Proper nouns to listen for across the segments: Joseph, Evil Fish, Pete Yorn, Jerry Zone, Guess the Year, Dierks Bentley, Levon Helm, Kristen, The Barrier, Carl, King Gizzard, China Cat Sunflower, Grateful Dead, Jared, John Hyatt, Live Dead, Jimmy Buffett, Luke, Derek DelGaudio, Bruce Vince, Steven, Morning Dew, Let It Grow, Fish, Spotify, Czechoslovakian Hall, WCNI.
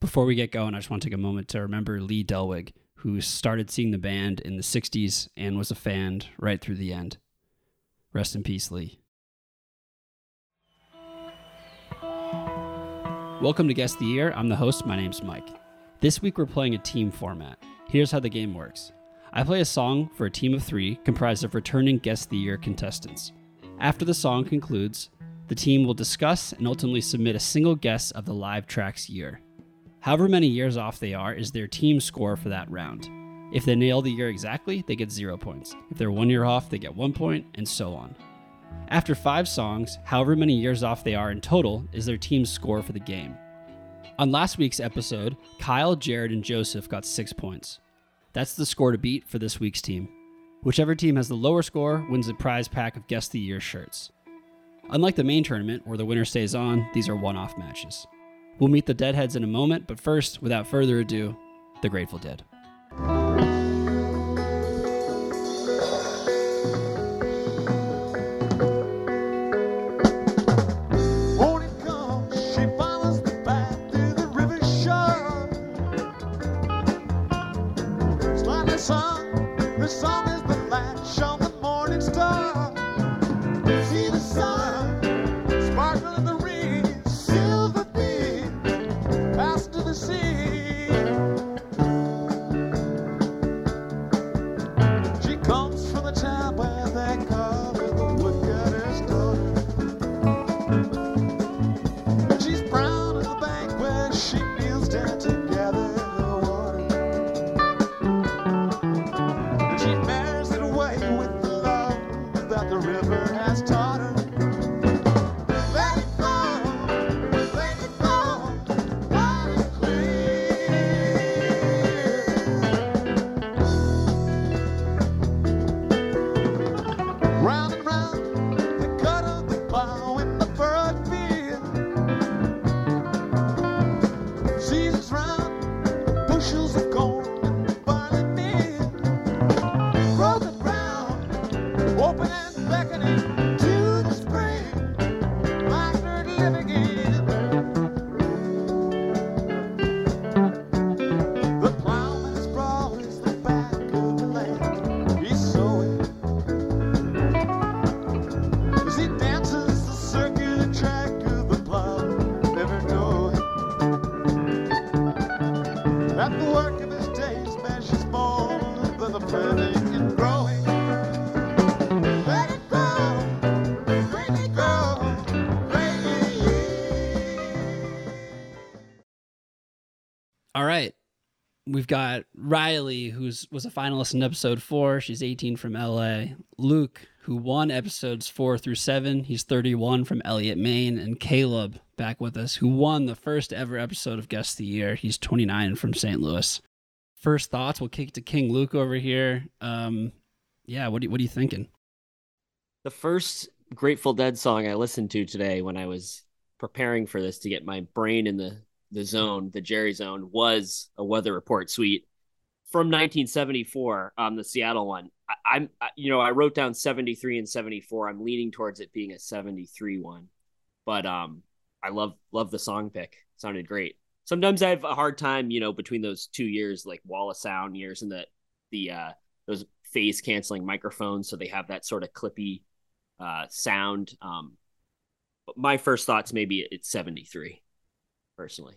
Before we get going, I just want to take a moment to remember Lee Delwig, who started seeing the band in the 60s and was a fan right through the end. Rest in peace, Lee. Welcome to Guess the Year. I'm the host. My name's Mike. This week we're playing a team format. Here's how the game works. I play a song for a team of three comprised of returning Guess the Year contestants. After the song concludes, the team will discuss and ultimately submit a single guess of the live track's year. However many years off they are is their team score for that round. If they nail the year exactly, they get 0 points. If they're 1 year off, they get 1 point, and so on. After 5 songs, however many years off they are in total is their team's score for the game. On last week's episode, Kyle, Jared, and Joseph got 6 points. That's the score to beat for this week's team. Whichever team has the lower score wins a prize pack of Guess the Year shirts. Unlike the main tournament, where the winner stays on, these are one-off matches. We'll meet the Deadheads in a moment, but first, without further ado, the Grateful Dead. We've got Riley, who was a finalist in episode 4. She's 18 from LA. Luke, who won episodes 4 through 7. He's 31 from Elliott, Maine. And Caleb, back with us, who won the first ever episode of Guess the Year. He's 29 from St. Louis. First thoughts, we'll kick to King Luke over here. What are you thinking? The first Grateful Dead song I listened to today when I was preparing for this to get my brain in the zone, the Jerry Zone, was a Weather Report Suite from 1974, the Seattle one. I wrote down 73 and 74. I'm leaning towards it being a 73 one, but I love the song pick. It sounded great. Sometimes I have a hard time, between those 2 years, like Wall of Sound years and the those phase canceling microphones, so they have that sort of clippy sound. But my first thoughts, maybe it's 73. Personally.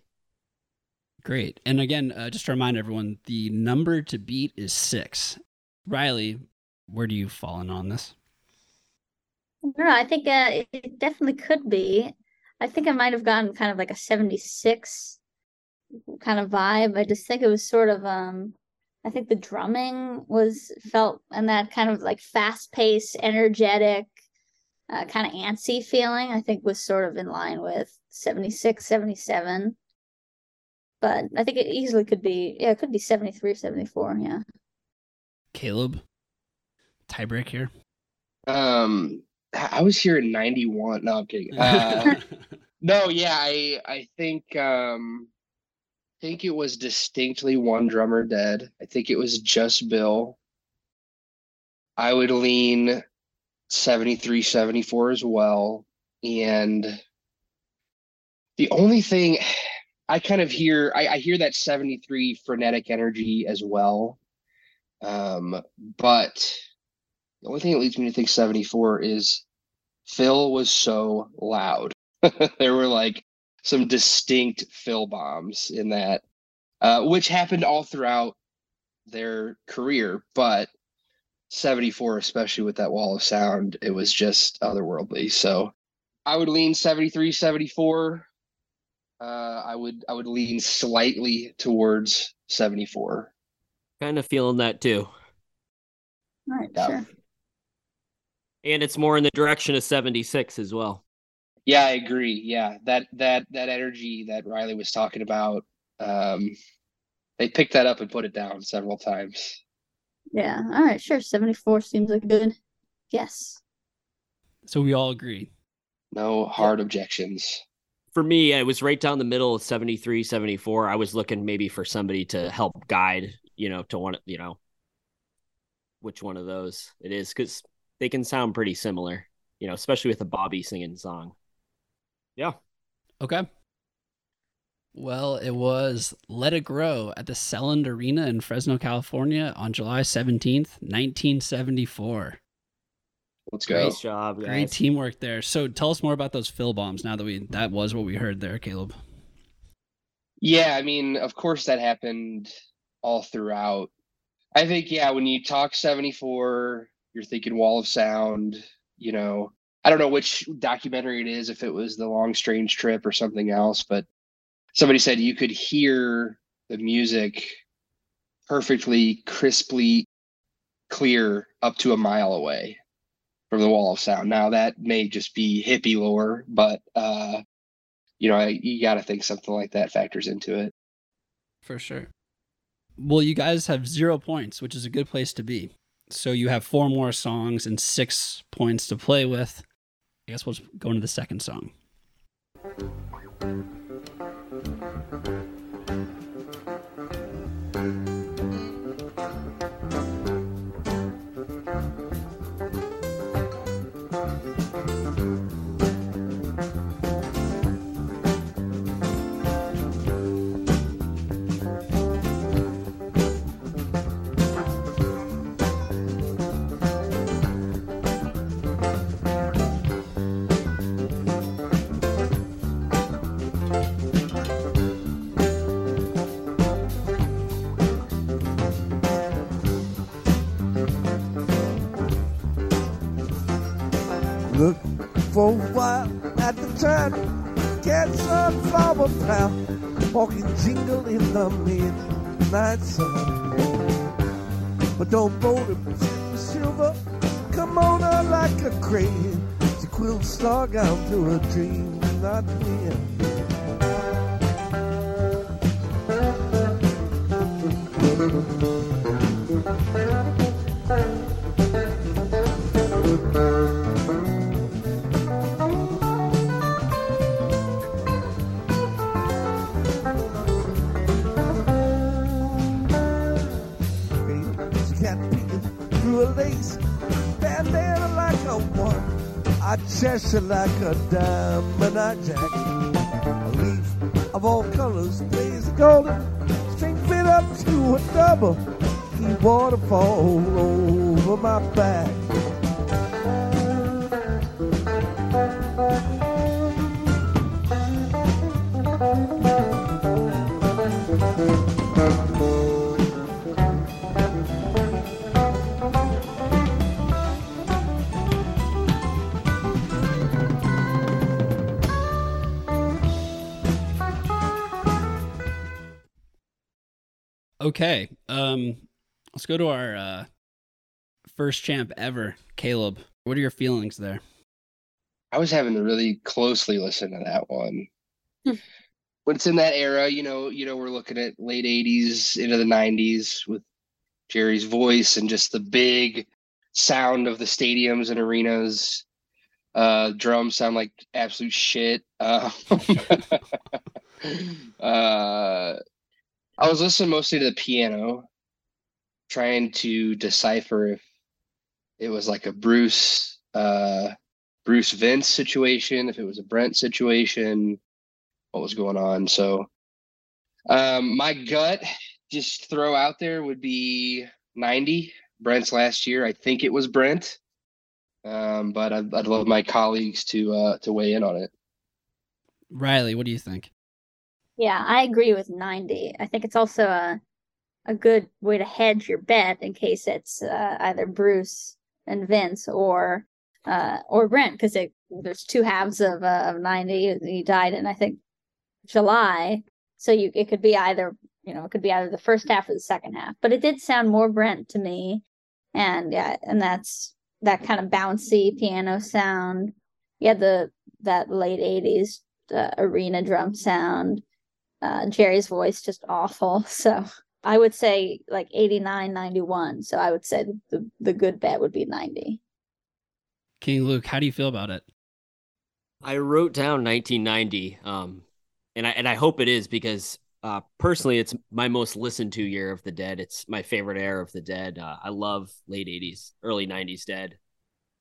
Great. And again, just to remind everyone, the number to beat is 6. Riley, where do you fall in on this? I think it definitely could be. I think I might have gotten kind of like a 76 kind of vibe. I just think it was sort of, I think the drumming felt in that kind of like fast-paced, energetic, kind of antsy feeling, I think, was sort of in line with 76, 77. But I think it easily could be, it could be 73, 74, yeah. Caleb, tiebreak here. I was here in 91. No, I'm kidding. I think it was distinctly one drummer dead. I think it was just Bill. I would lean 73, 74 as well. And the only thing I kind of hear, I hear that 73 frenetic energy as well. But the only thing that leads me to think 74 is Phil was so loud. There were like some distinct Phil bombs in that, which happened all throughout their career, but 74, especially with that Wall of Sound, it was just otherworldly. So I would lean 73, 74. I would lean slightly towards 74. Kind of feeling that too. All right, yeah. Sure. And it's more in the direction of 76 as well. Yeah, I agree. Yeah, that energy that Riley was talking about, they picked that up and put it down several times. Yeah. All right. Sure. 74 seems like a good guess. So we all agree. No hard objections. For me, it was right down the middle of 73, 74. I was looking maybe for somebody to help guide, to one, which one of those it is, because they can sound pretty similar, especially with the Bobby singing song. Yeah. Okay. Well, it was Let It Grow at the Selland Arena in Fresno, California on July 17th, 1974. Let's go. Great job, guys. Great teamwork there. So tell us more about those Phil bombs now that that was what we heard there, Caleb. Yeah, I mean, of course that happened all throughout. I think, yeah, when you talk 74, you're thinking Wall of Sound, I don't know which documentary it is, if it was the Long Strange Trip or something else, but somebody said you could hear the music perfectly, crisply clear up to a mile away from the Wall of Sound. Now that may just be hippie lore, but you got to think something like that factors into it. For sure. Well, you guys have 0 points, which is a good place to be. So you have 4 more songs and 6 points to play with. I guess we'll just go into the second song. For a while at the turn, cat sunflower brown, walking jingle in the midnight sun. But don't bolt it, silver, come on out like a crane. The quilt star gone through a dream, not me. Like a diamond I jack, a leaf of all colors, glazed golden, string fit up to a double, he waterfall over my back. Okay, let's go to our first champ ever, Caleb. What are your feelings there? I was having to really closely listen to that one. When it's in that era, we're looking at late 80s into the 90s with Jerry's voice and just the big sound of the stadiums and arenas. Drums sound like absolute shit. I was listening mostly to the piano, trying to decipher if it was like a Bruce Vince situation, if it was a Brent situation, what was going on. So My gut, just throw out there, would be 90. Brent's last year, I think it was Brent. But I'd love my colleagues to weigh in on it. Riley, what do you think? Yeah, I agree with 90. I think it's also a good way to hedge your bet in case it's either Bruce and Vince or Brent, because there's two halves of 90. He died in, I think, July, so it could be either, it could be either the first half or the second half. But it did sound more Brent to me, and yeah, and that's that kind of bouncy piano sound. Yeah, that late 80s arena drum sound. Jerry's voice just awful. So I would say like 89, 91. So I would say the good bet would be 90. King Luke, how do you feel about it? I wrote down 1990, and I hope it is, because personally, it's my most listened to year of the Dead. It's my favorite era of the Dead. I love late 80s, early 90s Dead.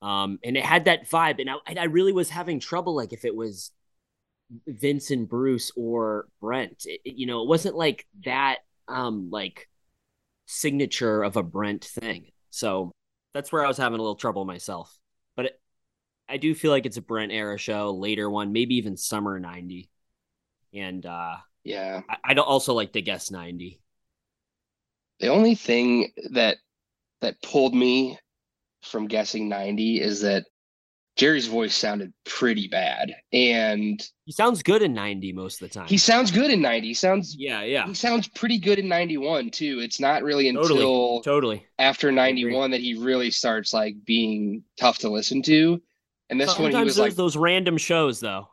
And it had that vibe, and I really was having trouble, like if it was Vince and Bruce or Brent. It wasn't like that like signature of a Brent thing. So that's where I was having a little trouble myself. But I do feel like it's a Brent era show, later one, maybe even summer 90. And yeah, I'd also like to guess 90. The only thing that pulled me from guessing 90 is that Jerry's voice sounded pretty bad, and he sounds good in 90 most of the time. He sounds good in 90. He sounds He sounds pretty good in 91 too. It's not really until totally after 91 that he really starts like being tough to listen to. And this one, he was like those random shows though.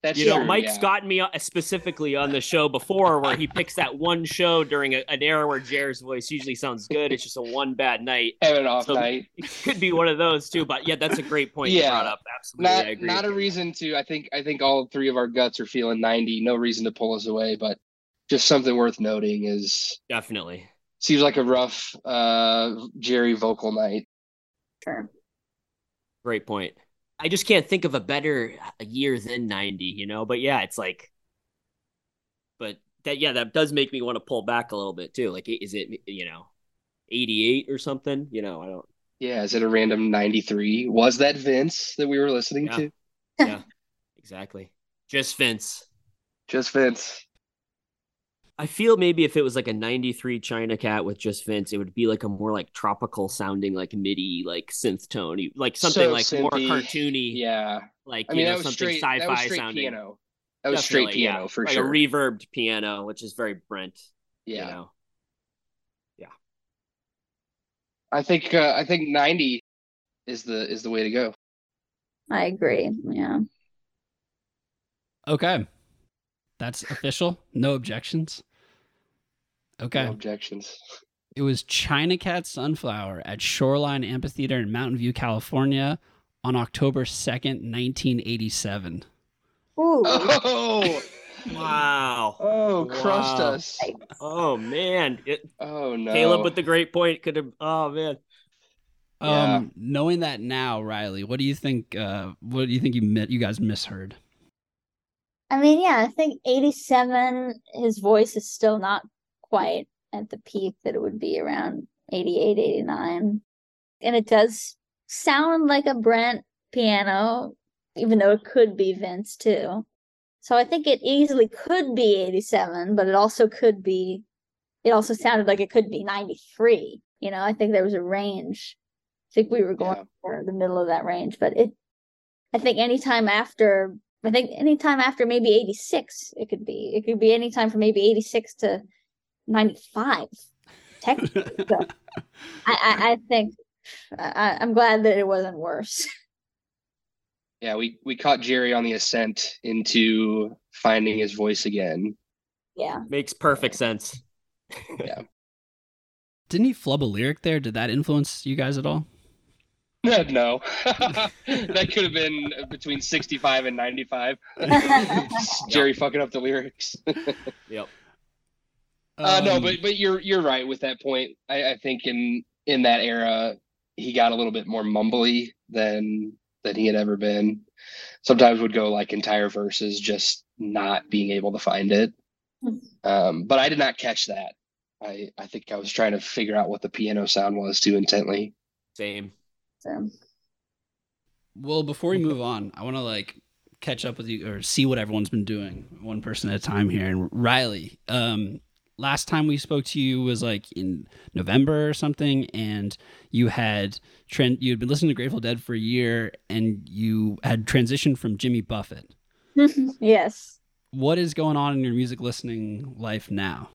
That's true, Mike's gotten me specifically on the show before where he picks that one show during an era where Jerry's voice usually sounds good. It's just a one bad night. And an off night. It could be one of those too, but yeah, that's a great point you brought up. Absolutely, I agree. Not a reason to, I think all three of our guts are feeling 90. No reason to pull us away, but just something worth noting is... Definitely. Seems like a rough Jerry vocal night. Sure. Great point. I just can't think of a better year than 90, but yeah, it's like, but that does make me want to pull back a little bit too. Like, is it, 88 or something? I don't. Yeah. Is it a random 93? Was that Vince that we were listening to? Yeah, exactly. Just Vince. I feel maybe if it was like a 93 China Cat with just Vince, it would be like a more like tropical sounding, like MIDI, like synth tone, like something so like synthy, more cartoony. Yeah. Like, something straight, sci-fi that was straight sounding. Piano. That was definitely, straight piano for like sure. Like a reverbed piano, which is very Brent. Yeah. Yeah. I think 90 is the way to go. I agree. Yeah. Okay. That's official. No objections. Okay. No objections. It was China Cat Sunflower at Shoreline Amphitheater in Mountain View, California on October 2nd, 1987. Ooh. Oh, wow. Oh, crushed us. Oh, man. Oh, no. Caleb with the great point could have. Oh, man. Knowing that now, Riley, what do you think? What do you think you guys misheard? I think 87, his voice is still not quite at the peak that it would be around 88, 89. And it does sound like a Brent piano, even though it could be Vince too. So I think it easily could be 87, but it also sounded like it could be 93. I think there was a range. I think we were going for the middle of that range, but I think anytime after maybe 86, it could be anytime from maybe 86 to 95. Technically, so I think I'm glad that it wasn't worse. Yeah, we caught Jerry on the ascent into finding his voice again. Yeah, makes perfect sense. Yeah. Didn't he flub a lyric there? Did that influence you guys at all? No, that could have been between 65 and 95. Jerry fucking up the lyrics. Yep. No, but you're right with that point. I think in that era, he got a little bit more mumbly than he had ever been. Sometimes would go like entire verses, just not being able to find it. But I did not catch that. I think I was trying to figure out what the piano sound was too intently. Same. Well, before we move on, I want to catch up with you or see what everyone's been doing one person at a time here. And Riley, last time we spoke to you was in November or something, and you had been listening to Grateful Dead for a year, and you had transitioned from Jimmy Buffett. Yes. What is going on in your music listening life now?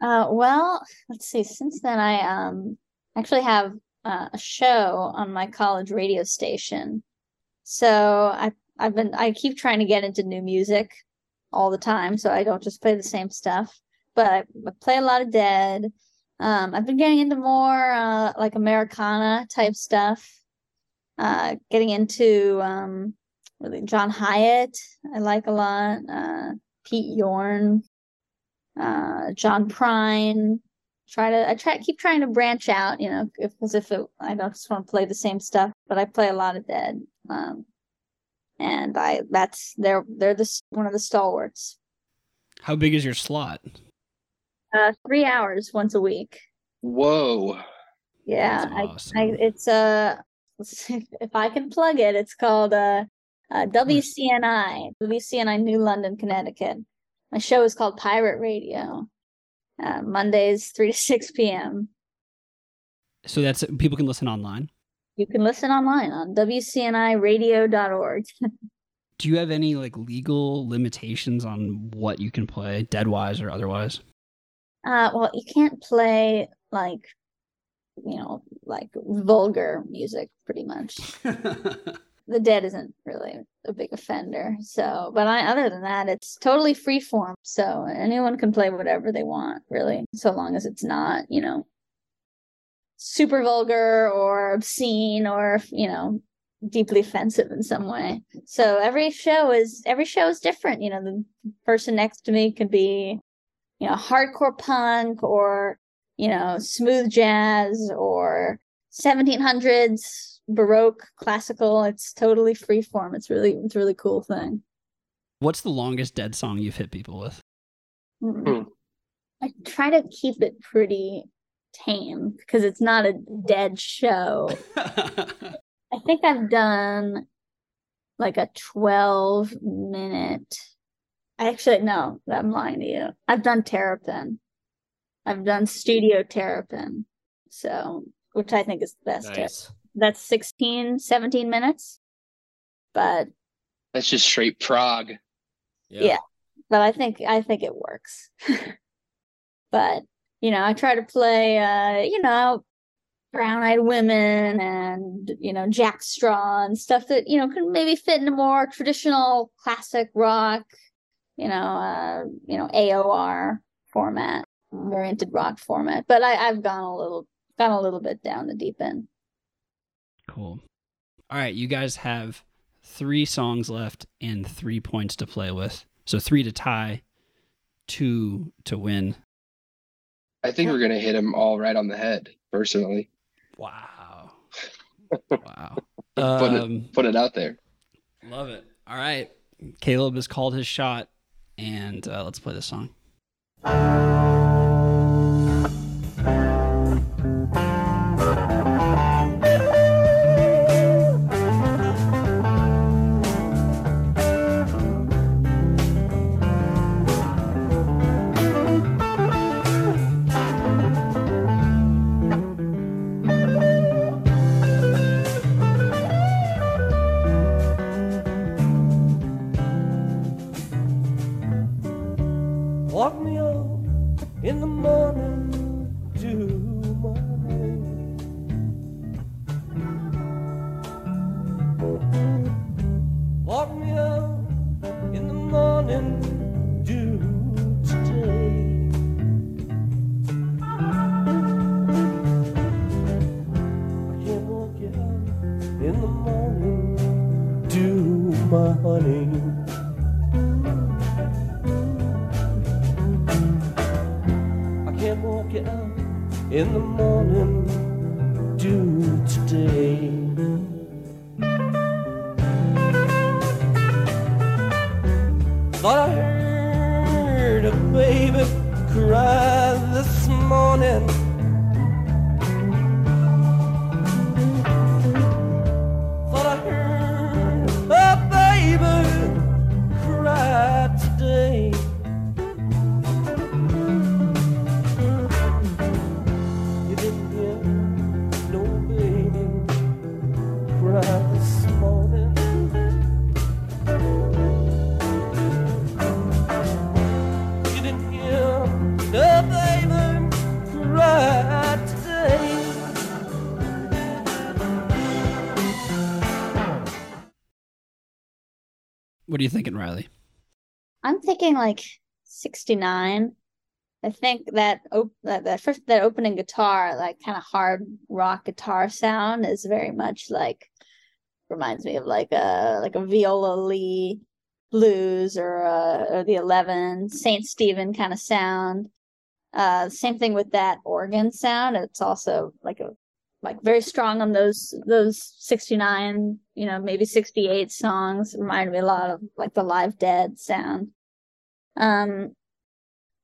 Well, let's see. Since then, I actually have a show on my college radio station. So I keep trying to get into new music all the time, so I don't just play the same stuff. But I play a lot of Dead. I've been getting into more Americana type stuff. Getting into really John Hyatt, I like a lot. Pete Yorn. John Prine. Keep trying to branch out, I don't just want to play the same stuff, but I play a lot of Dead, and they're one of the stalwarts. How big is your slot? 3 hours once a week. Whoa! Yeah, awesome. If I can plug it, it's called WCNI, New London, Connecticut. My show is called Pirate Radio. Mondays, 3 to 6 p.m. So that's people can listen online? You can listen online on WCNIradio.org. Do you have any legal limitations on what you can play, dead-wise or otherwise? Well, you can't play vulgar music, pretty much. The Dead isn't really a big offender. So, other than that, it's totally free form. So anyone can play whatever they want, really, so long as it's not, super vulgar or obscene or, deeply offensive in some way. So every show is different. The person next to me could be, hardcore punk or, smooth jazz or 1700s. Baroque, classical. It's totally free form. It's really cool thing. What's the longest Dead song you've hit people with? I try to keep it pretty tame because it's not a Dead show. I think I've done a 12-minute. Actually, no, I'm lying to you. I've done Terrapin. I've done Studio Terrapin, which I think is the best. Nice. Tip. That's 16, 17 minutes, but that's just straight prog. Yeah. But I think it works. But, I try to play, Brown Eyed Women and, Jack Straw and stuff that, can maybe fit into more traditional classic rock, AOR format, oriented rock format. But I've gone a little bit down the deep end. Cool. All right, you guys have 3 songs left and 3 points to play with. So 3 to tie, 2 to win. I think we're going to hit them all right on the head, personally. Wow. Put it out there. Love it. All right. Caleb has called his shot, and let's play this song. Thought I heard a bell. baby cried this morning. Thought I heard a baby cry today. You didn't hear no baby cry this morning. The baby cried today. What are you thinking, Riley? I'm thinking like 69. I think that opening guitar, like kind of hard rock guitar sound, is very much like reminds me of like a Viola Lee Blues or the 11 St. Stephen kind of sound. Same thing with that organ sound. It's also like very strong on those 69, maybe 68 songs. Reminded me a lot of like the Live Dead sound. And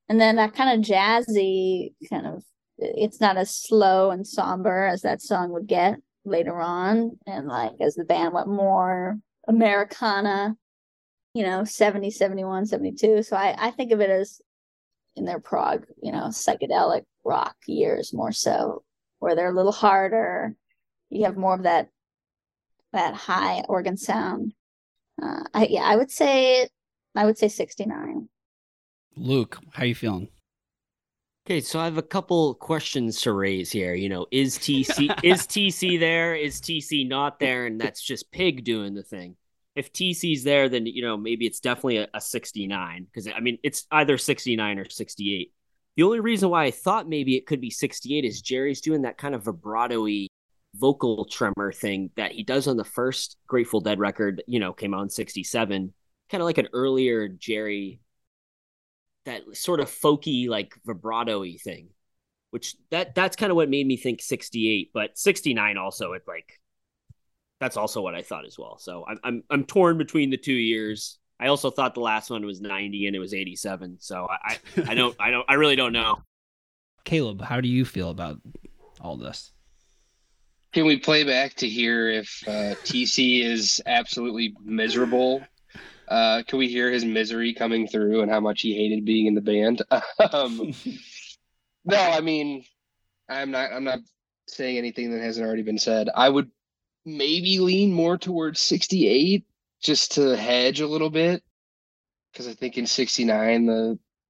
then that kind of jazzy kind of, it's not as slow and somber as that song would get later on. And like, as the band went more Americana, 70, 71, 72. So I think of it as, in their prog, psychedelic rock years more so, where they're a little harder. You have more of that high organ sound. I would say 69. Luke, how are you feeling? Okay, so I have a couple questions to raise here. Is TC there? Is TC not there? And that's just Pig doing the thing. If TC's there, then, maybe it's definitely a 69, because, it's either 69 or 68. The only reason why I thought maybe it could be 68 is Jerry's doing that kind of vibrato-y vocal tremor thing that he does on the first Grateful Dead record, came out in 67, kind of like an earlier Jerry, that sort of folky, like vibrato-y thing, which that's kind of what made me think 68, but 69 also, it's like, that's also what I thought as well. So I'm torn between the 2 years. I also thought the last one was 90 and it was 87. So I really don't know. Caleb, how do you feel about all this? Can we play back to hear if TC is absolutely miserable? Can we hear his misery coming through and how much he hated being in the band? No, I'm not saying anything that hasn't already been said. I would maybe lean more towards 68 just to hedge a little bit, because I think in 69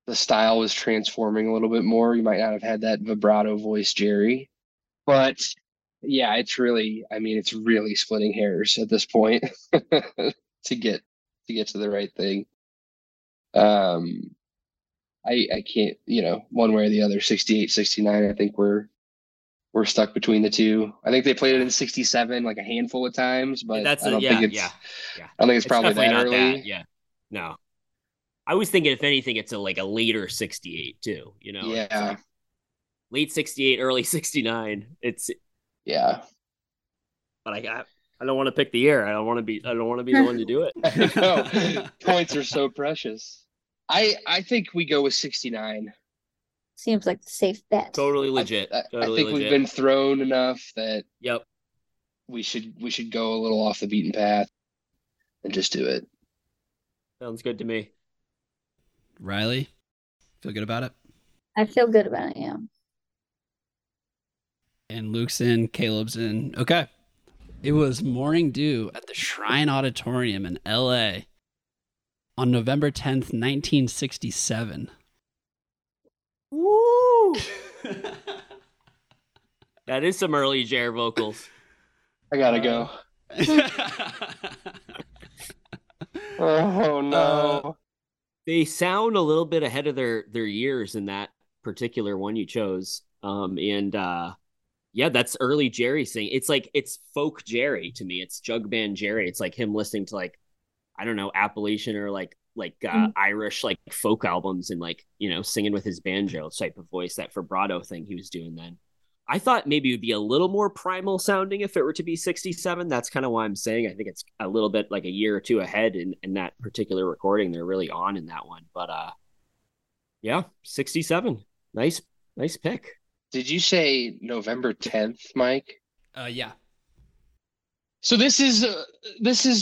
the style was transforming a little bit more. You might not have had that vibrato voice Jerry, but yeah, it's really splitting hairs at this point to get to the right thing. I can't, one way or the other. 68, 69, I think we're stuck between the two. I think they played it in 67 like a handful of times, but I don't think it's probably that early. That, yeah. No. I was thinking if anything it's a later 68 too, Yeah. It's like late 68, early 69. It's yeah. But I don't want to pick the year. I don't want to be the one to do it. No. Points are so precious. I think we go with 69. Seems like the safe bet. Totally legit. I think we've been thrown enough that we should go a little off the beaten path and just do it. Sounds good to me. Riley, feel good about it? I feel good about it, yeah. And Luke's in, Caleb's in. Okay. It was Morning Dew at the Shrine Auditorium in LA on November 10th, 1967. Woo! That is some early Jer vocals. I gotta go. Oh no! They sound a little bit ahead of their years in that particular one you chose. That's early Jerry singing. It's folk Jerry to me. It's jug band Jerry. It's like him listening to Appalachian or Irish folk albums and singing with his banjo type of voice, that vibrato thing he was doing then. I thought maybe it would be a little more primal sounding if it were to be 67. That's kind of why I'm saying I think it's a little bit like a year or two ahead in that particular recording. They're really on in that one, but yeah, 67. Nice pick. Did you say November 10th, Mike? Yeah. So this is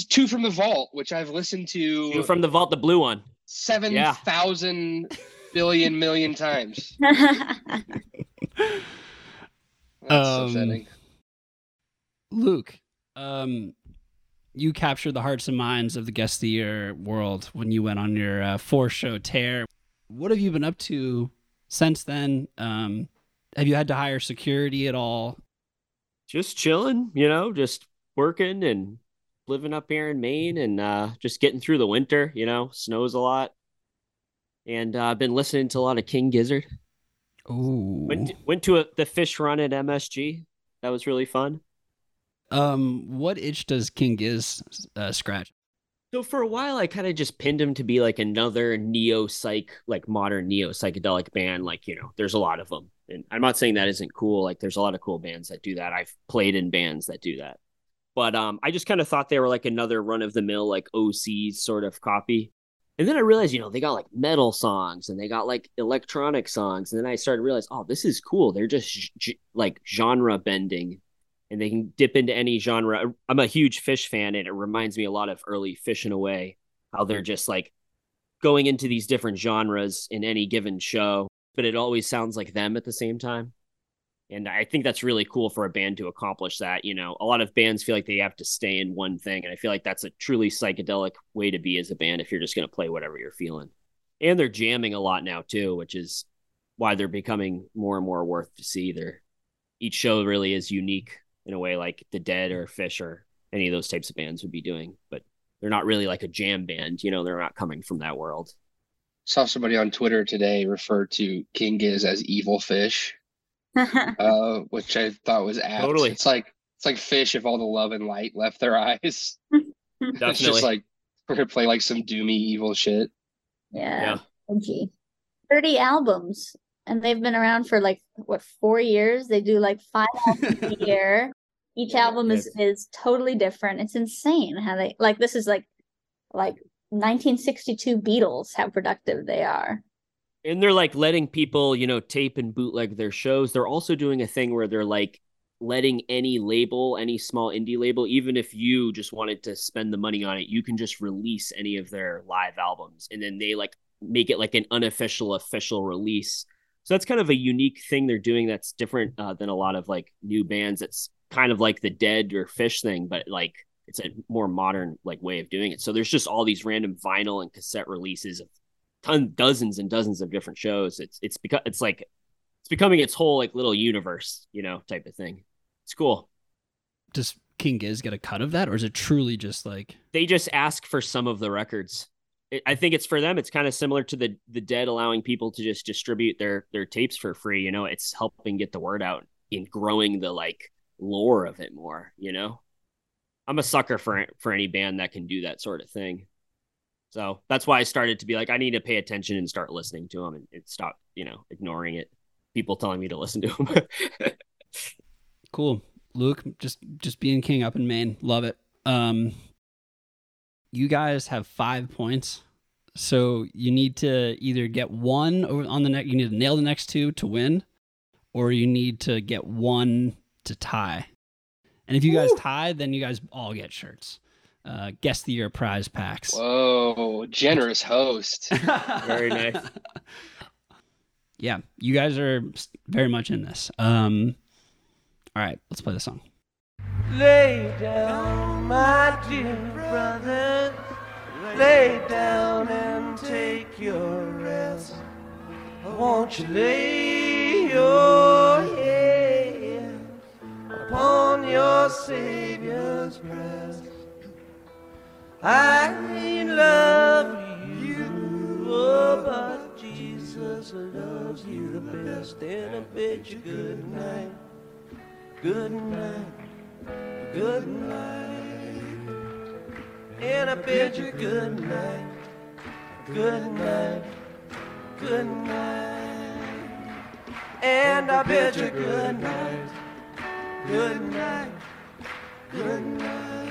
Two from the Vault, which I've listened to. Two from the Vault, the blue one. 7,000 billion million times. That's upsetting. Luke, you captured the hearts and minds of the Guess the Year world when you went on your four-show tear. What have you been up to since then? Have you had to hire security at all? Just chilling, just working and living up here in Maine and just getting through the winter, snows a lot. And I've been listening to a lot of King Gizzard. Oh, went to the Fish run at MSG. That was really fun. What itch does King Giz scratch? So for a while, I kind of just pinned him to be like another modern neo psychedelic band. There's a lot of them, and I'm not saying that isn't cool. There's a lot of cool bands that do that. I've played in bands that do that, but I just kind of thought they were like another run of the mill, like OC sort of copy. And then I realized, they got like metal songs and they got like electronic songs. And then I started to realize, oh, this is cool. They're just like genre bending. And they can dip into any genre. I'm a huge Fish fan, and it reminds me a lot of early Fish in a way, how they're just like going into these different genres in any given show, but it always sounds like them at the same time. And I think that's really cool for a band to accomplish that. A lot of bands feel like they have to stay in one thing, and I feel like that's a truly psychedelic way to be as a band if you're just going to play whatever you're feeling. And they're jamming a lot now too, which is why they're becoming more and more worth to see. Each show really is unique in a way, like the Dead or Fish or any of those types of bands would be doing, but they're not really like a jam band. They're not coming from that world. Saw somebody on Twitter today refer to King Giz as Evil Fish, which I thought was apt. Totally. It's like Fish if all the love and light left their eyes. Definitely. It's just like we're gonna play like some doomy evil shit. Yeah. Okay. 30 albums. And they've been around for 4 years? They do 5 albums a year. Each album is totally different. It's insane how they this is 1962 Beatles, how productive they are. And they're letting people, tape and bootleg their shows. They're also doing a thing where they're letting any label, any small indie label, even if you just wanted to spend the money on it, you can just release any of their live albums. And then they make it an unofficial, official release. So that's kind of a unique thing they're doing that's different than a lot of new bands. It's kind of like the Dead or Fish thing, but it's a more modern way of doing it. So there's just all these random vinyl and cassette releases of dozens and dozens of different shows. It's becoming its whole little universe, type of thing. It's cool. Does King Giz get a cut of that, or is it truly just they just ask for some of the records? I think it's for them. It's kind of similar to the Dead allowing people to just distribute their tapes for free. It's helping get the word out and growing the lore of it more. I'm a sucker for any band that can do that sort of thing. So that's why I started to be I need to pay attention and start listening to them and stop ignoring it. People telling me to listen to them. Cool, Luke. Just being king up in Maine, love it. You guys have 5 points, so you need to either get one on the next. You need to nail the next two to win, or you need to get one to tie. And if you guys tie, then you guys all get shirts. Guess the Year prize packs. Whoa, generous host. Very nice. Yeah, you guys are very much in this. All right, let's play the song. Lay down, my dear brother, lay down and take your rest. Won't you lay your head upon your Savior's breast? I love you, oh, but Jesus loves you the best. And I bid you good night, good night. Good night, and I bid you good night, good night, good night, and I bid you good night, good night, good night.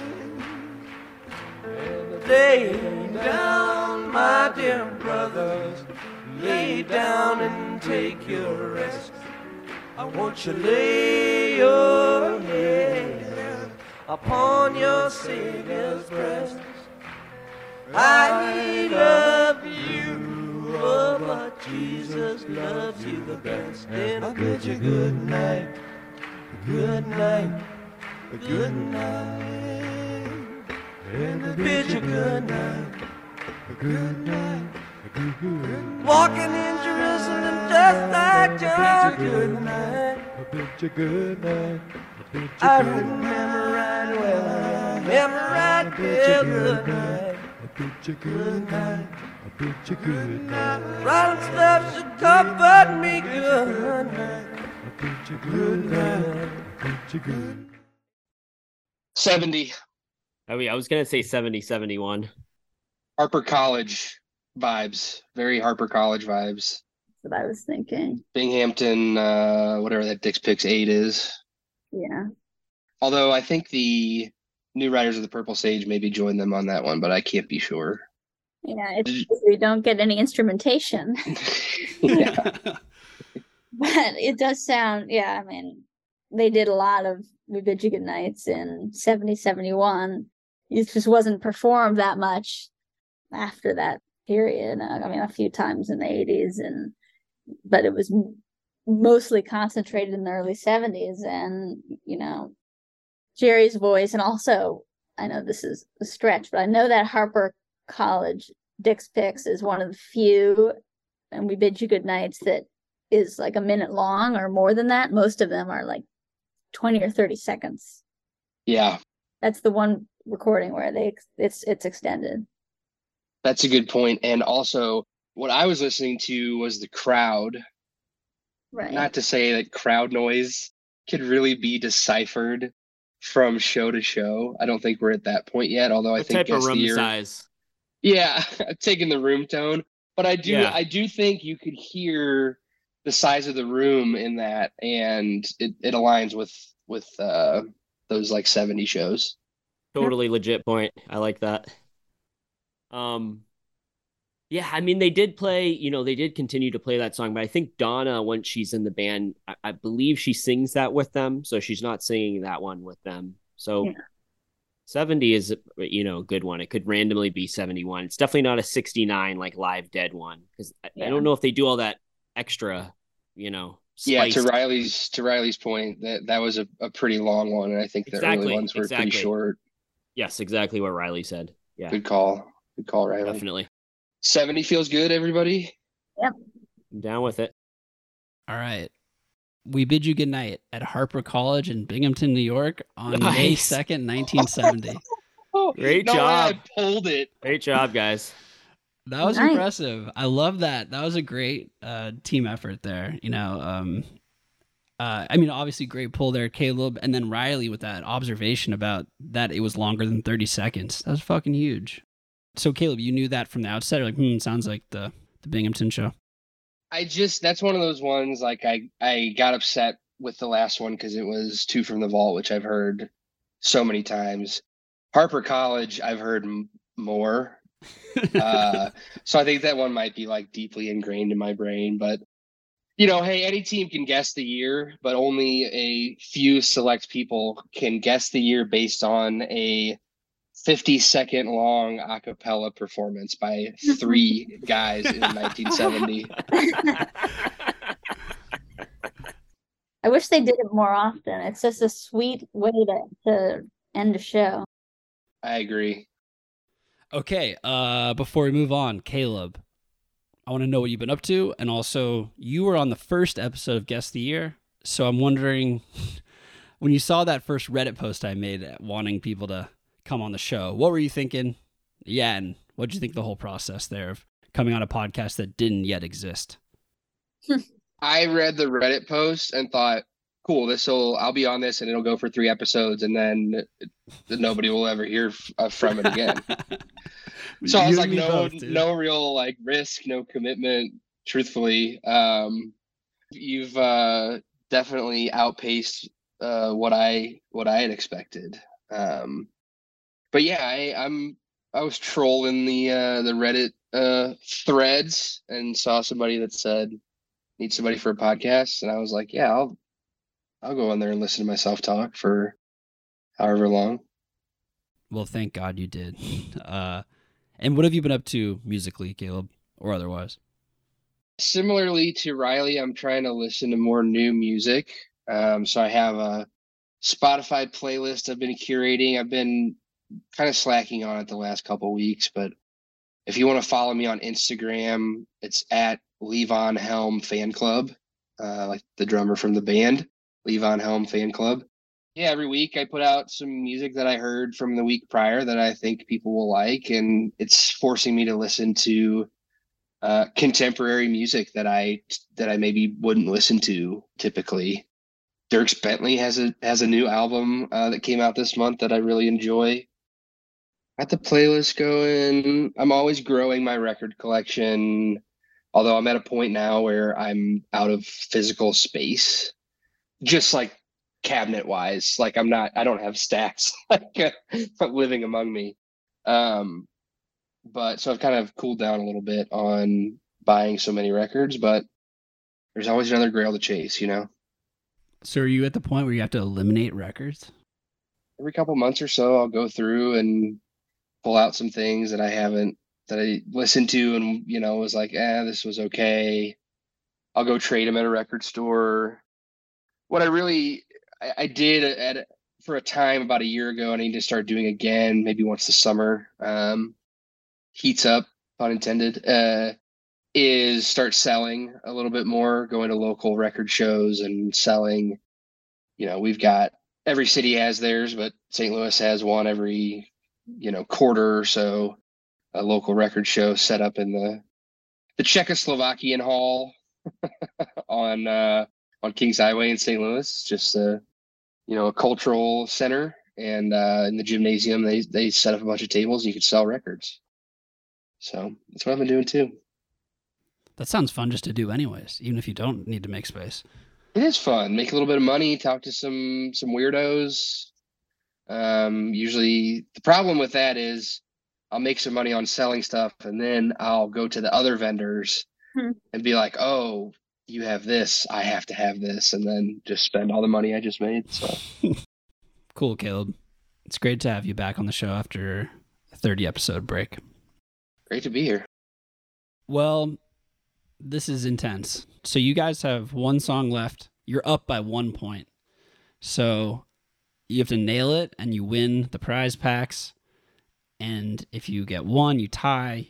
Lay down, my dear brothers, lay down and take your rest. I want you to lay your head upon your Savior's breast. I love you, oh, but Jesus loves you the best. And I bid you good night, good night, good night. And I bid you good night, good night. Walking in Jerusalem just like your good night. I bid you good night. I remember right well, I remember right well, good night. I bid you good night. I bid you good night. Rotten stuff should comfort me, good night. I bid you good night. I bid you good. 70. I mean, I was gonna say 70, 71. Harper College vibes, very Harper College vibes. That's what I was thinking. Binghamton, whatever that Dick's Picks 8 is. Yeah. Although I think the New Riders of the Purple Sage maybe joined them on that one, but I can't be sure. Yeah, it's, we don't get any instrumentation. Yeah. But it does sound, yeah, I mean, they did a lot of We Bid You Good Nights in 70, 71. It just wasn't performed that much after that period. I mean, a few times in the 80s, and but it was mostly concentrated in the early 70s. And you know, Jerry's voice, and also I know this is a stretch, but I know that Harper College Dick's Picks is one of the few, and We Bid You Good Nights, that is like a minute long or more than that. Most of them are like 20 or 30 seconds. Yeah, that's the one recording where they it's extended. That's a good point. And also, what I was listening to was the crowd. Right. Not to say that crowd noise could really be deciphered from show to show. I don't think we're at that point yet, although I think Guess the Year. Type of room size. Yeah, taking the room tone. But I do, yeah. I do think you could hear the size of the room in that, and it aligns with those like 70 shows. Totally legit point. I like that. Yeah, I mean, they did play, you know, they did continue to play that song, but I think Donna, once she's in the band, I believe she sings that with them. So she's not singing that one with them. So yeah. 70 is, you know, a good one. It could randomly be 71. It's definitely not a 69, like Live Dead one. Cause I don't know if they do all that extra, you know, spiced. Yeah, to Riley's point, that was a pretty long one. And I think the early ones were pretty short. Yes, exactly what Riley said. Yeah. Good call. Good call, right? Definitely. 70 feels good, everybody. Yep. I'm down with it. All right. We Bid You Good Night at Harper College in Binghamton, New York on May 2nd, 1970. Great job. I pulled it. Great job, guys. That was impressive. I love that. That was a great team effort there. You know, I mean, obviously great pull there, Caleb. And then Riley with that observation about that it was longer than 30 seconds. That was fucking huge. So, Caleb, you knew that from the outset? You're like, sounds like the Binghamton show. That's one of those ones, like, I got upset with the last one because it was Two from the Vault, which I've heard so many times. Harper College, I've heard more. So I think that one might be, like, deeply ingrained in my brain. But, you know, hey, any team can guess the year, but only a few select people can guess the year based on a 50-second long a cappella performance by three guys in 1970. I wish they did it more often. It's just a sweet way to end a show. I agree. Okay, before we move on, Caleb, I want to know what you've been up to, and also, you were on the first episode of Guess the Year, so I'm wondering, when you saw that first Reddit post I made wanting people to come on the show, what were you thinking? Yeah, and what did you think the whole process there of coming on a podcast that didn't yet exist? I read the Reddit post and thought, cool, I'll be on this and it'll go for 3 episodes and then nobody will ever hear from it again. So I was like, no real like risk, no commitment, truthfully. You've definitely outpaced what I had expected. But yeah, I was trolling the Reddit threads and saw somebody that said, need somebody for a podcast. And I was like, yeah, I'll go on there and listen to myself talk for however long. Well, thank God you did. And what have you been up to musically, Caleb, or otherwise? Similarly to Riley, I'm trying to listen to more new music. So I have a Spotify playlist I've been curating. I've been kind of slacking on it the last couple of weeks, but if you want to follow me on Instagram, it's at Levon Helm Fan Club, like the drummer from the band, Levon Helm Fan Club. Yeah, every week I put out some music that I heard from the week prior that I think people will like, and it's forcing me to listen to contemporary music that I maybe wouldn't listen to typically. Dierks Bentley has a new album that came out this month that I really enjoy. Got the playlist going. I'm always growing my record collection, although I'm at a point now where I'm out of physical space, just like cabinet wise. Like I don't have stacks like living among me. But so I've kind of cooled down a little bit on buying so many records, but there's always another grail to chase, you know? So are you at the point where you have to eliminate records? Every couple months or so, I'll go through and pull out some things that I listened to and, you know, was like, this was okay. I'll go trade them at a record store. What I did for a time about a year ago, and I need to start doing again, maybe once the summer heats up, pun intended, is start selling a little bit more, going to local record shows and selling. You know, we've got every city has theirs, but St. Louis has one every, quarter or so, a local record show set up in the Czechoslovakian Hall on Kings Highway in St. Louis. It's just a cultural center, and in the gymnasium they set up a bunch of tables and you could sell records. So that's what I've been doing too. That sounds fun just to do anyways, even if you don't need to make space. It is fun. Make a little bit of money, talk to some weirdos. Usually the problem with that is I'll make some money on selling stuff, and then I'll go to the other vendors and be like, oh, you have this, I have to have this, and then just spend all the money I just made. So cool, Caleb. It's great to have you back on the show after a 30-episode break. Great to be here. Well, this is intense. So you guys have one song left. You're up by 1 point. So you have to nail it, and you win the prize packs. And if you get one, you tie.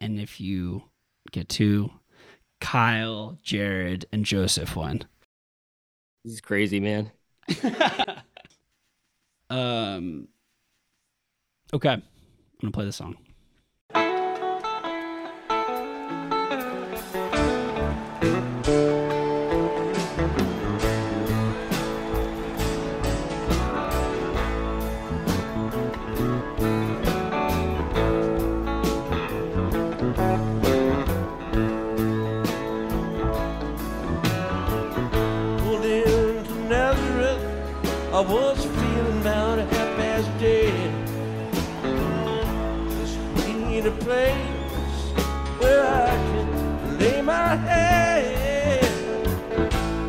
And if you get two, Kyle, Jared, and Joseph win. This is crazy, man. Okay. I'm going to play this song. I was feeling about half past dead. Just need a place where I can lay my head.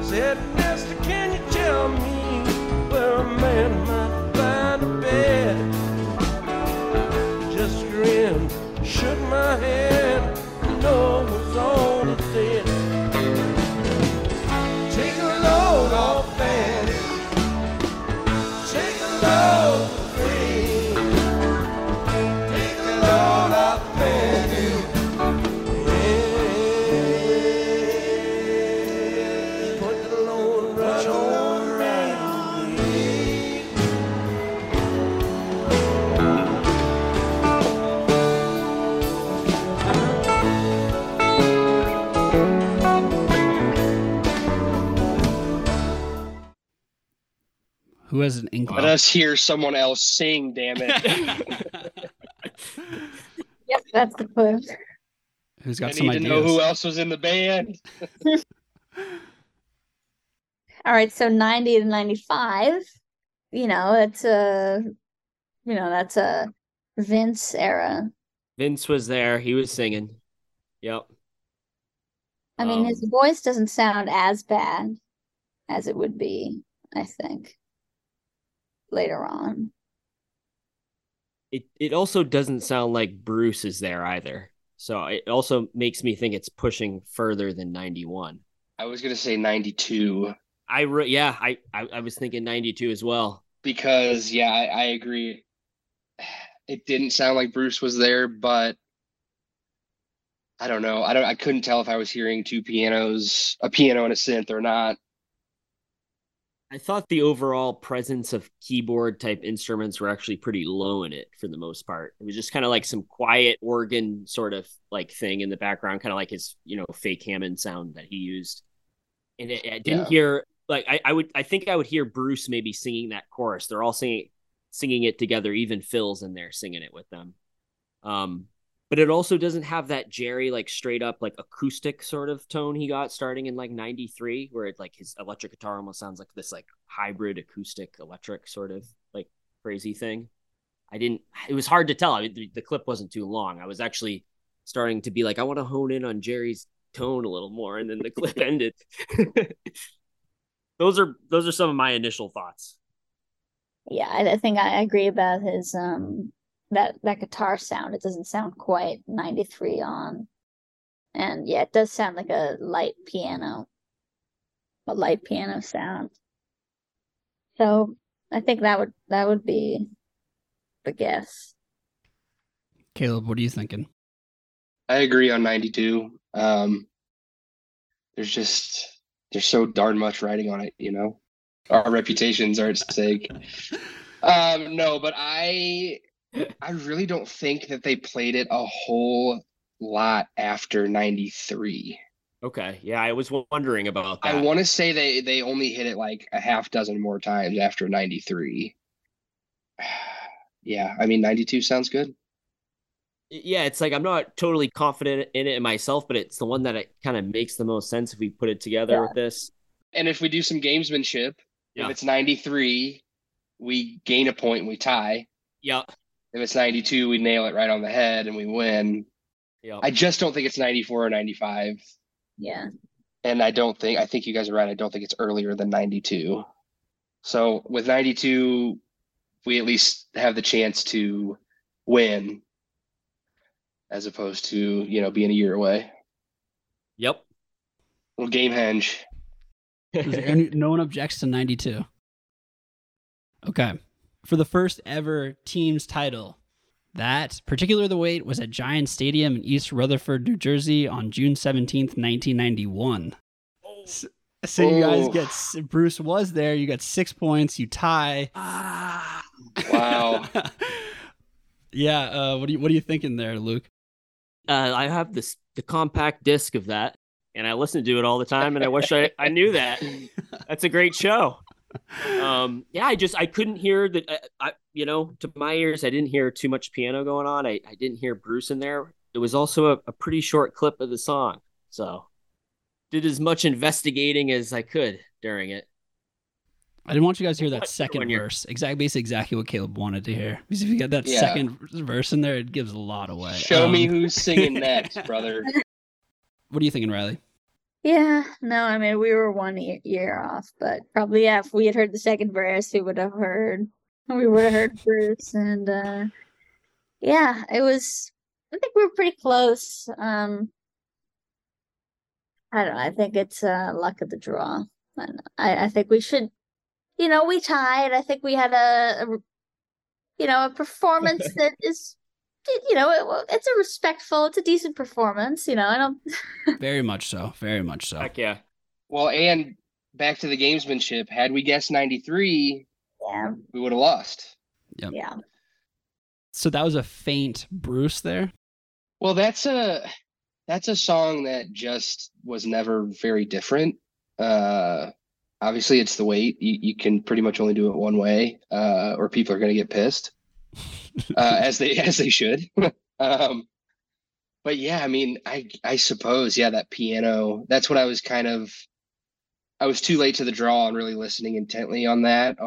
Said, mister, can you tell me where a man might find a bed? Just grinned, shook my head, and no one's on it said. Take a load off and who has an inkling? Let us hear someone else sing, damn it. Yep, that's the clip. Who's got some ideas? I need to know who else was in the band. All right, so 90 to 95, that's a Vince era Vince was there. He was singing. Yep. I mean, his voice doesn't sound as bad as it would be, I think, later on. It also doesn't sound like Bruce is there either. So it also makes me think it's pushing further than 91. I was going to say 92. I was thinking 92 as well. Because, yeah, I agree. It didn't sound like Bruce was there, but I don't know. I couldn't tell if I was hearing two pianos, a piano and a synth or not. I thought the overall presence of keyboard type instruments were actually pretty low in it for the most part. It was just kind of like some quiet organ sort of like thing in the background, kind of like his, fake Hammond sound that he used. And I didn't hear like I think I would hear Bruce maybe singing that chorus. They're all singing it together. Even Phil's in there singing it with them. But it also doesn't have that Jerry, like straight up, like acoustic sort of tone he got starting in like 93, where it like his electric guitar almost sounds like this like hybrid acoustic electric sort of like crazy thing. It was hard to tell. I mean, the clip wasn't too long. I was actually starting to be like, I want to hone in on Jerry's tone a little more. And then the clip ended. Those are some of my initial thoughts. Yeah, I think I agree about his, that guitar sound. It doesn't sound quite 93 on. And yeah, it does sound like a light piano sound. So I think that would be the guess. Caleb, what are you thinking? I agree on 92. There's so darn much writing on it, our reputations are at stake. No, but I really don't think that they played it a whole lot after 93. Okay. Yeah, I was wondering about that. I want to say they only hit it like a half dozen more times after 93. Yeah, I mean, 92 sounds good. Yeah, it's like I'm not totally confident in it myself, but it's the one that it kind of makes the most sense if we put it together with this. And if we do some gamesmanship, if it's 93, we gain a point and we tie. Yeah. If it's 92, we nail it right on the head and we win. Yep. I just don't think it's 94 or 95. Yeah. And I think you guys are right. I don't think it's earlier than 92. So with 92, we at least have the chance to win as opposed to, being a year away. Yep. Little game henge. No one objects to 92. Okay. For the first ever team's title, that particular The Weight was at Giant Stadium in East Rutherford, New Jersey on June 17th, 1991. So you guys get, Bruce was there, you got 6 points, you tie. Ah, wow. Yeah, what are you thinking there, Luke? I have the compact disc of that, and I listen to it all the time, and I wish I knew that. That's a great show. I couldn't hear that. To my ears, I didn't hear too much piano going on. I didn't hear Bruce in there. It was also a pretty short clip of the song. So did as much investigating as I could during it. I didn't want you guys to hear that second verse. Basically exactly what Caleb wanted to hear. Because if you got that second verse in there, it gives a lot away. Show me who's singing next, brother. What are you thinking, Riley? Yeah, no, I mean, we were one year off, but probably, if we had heard the second verse, we would have heard Bruce, and I think we were pretty close. I don't know, I think it's luck of the draw. I think we should, we tied. I think we had a performance that is, it's a respectful, it's a decent performance, I don't... Very much so. Heck yeah. Well, and back to the gamesmanship, had we guessed 93, we would have lost. Yep. Yeah. So that was a faint Bruce there? Well, that's a song that just was never very different. Obviously, it's The Weight. You can pretty much only do it one way, or people are going to get pissed. As they should. But yeah, I mean, I suppose, that piano, that's what I was too late to the draw and really listening intently on that,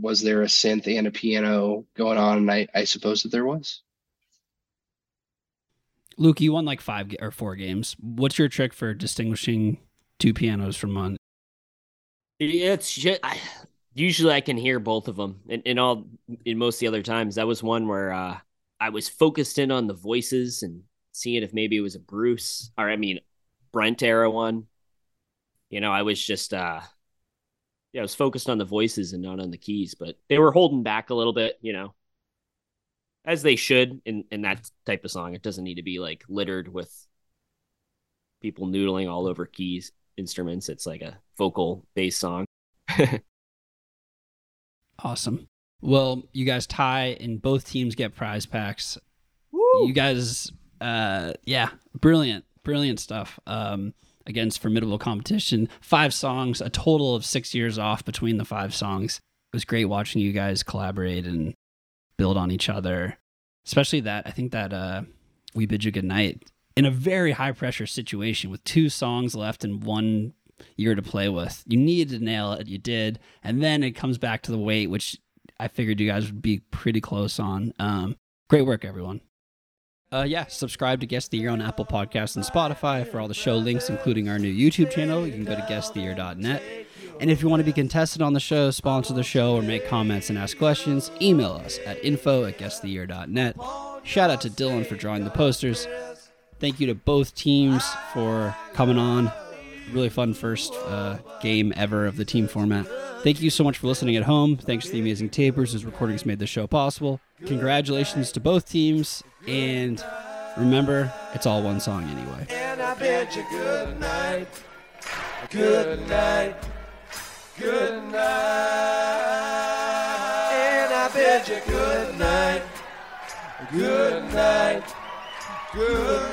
was there a synth and a piano going on? And I suppose that there was. Luke, you won like 5 or 4 games. What's your trick for distinguishing two pianos from one? It's just, usually I can hear both of them. And most of the other times, that was one where I was focused in on the voices and seeing if maybe it was a Bruce or Brent era one. You know, I was just, I was focused on the voices and not on the keys, but they were holding back a little bit, you know, as they should in that type of song. It doesn't need to be like littered with people noodling all over keys, instruments. It's like a vocal based song. Awesome. Well, you guys tie and both teams get prize packs. Woo! You guys, brilliant stuff. Against formidable competition. 5 songs, a total of 6 years off between the 5 songs. It was great watching you guys collaborate and build on each other, especially that. I think that We Bid You Good Night, in a very high pressure situation with 2 songs left and 1 year to play with. You needed to nail it. You did. And then it comes back to The Weight, which I figured you guys would be pretty close on. Great work, everyone. Subscribe to Guess the Year on Apple Podcasts and Spotify for all the show links, including our new YouTube channel. You can go to guesstheyear.net. And if you want to be contested on the show, sponsor the show, or make comments and ask questions, email us at info@guesstheyear.net. Shout out to Dylan for drawing the posters. Thank you to both teams for coming on. Really fun first game ever of the team format. Thank you so much for listening at home. Thanks to the amazing tapers whose recordings made this show possible. Congratulations to both teams, and remember, it's all one song anyway. And I bid you good night. Good night. Good night. And I bid you good night. Good night. Good night.